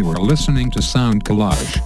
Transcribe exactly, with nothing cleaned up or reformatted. You are listening to Sound Collage.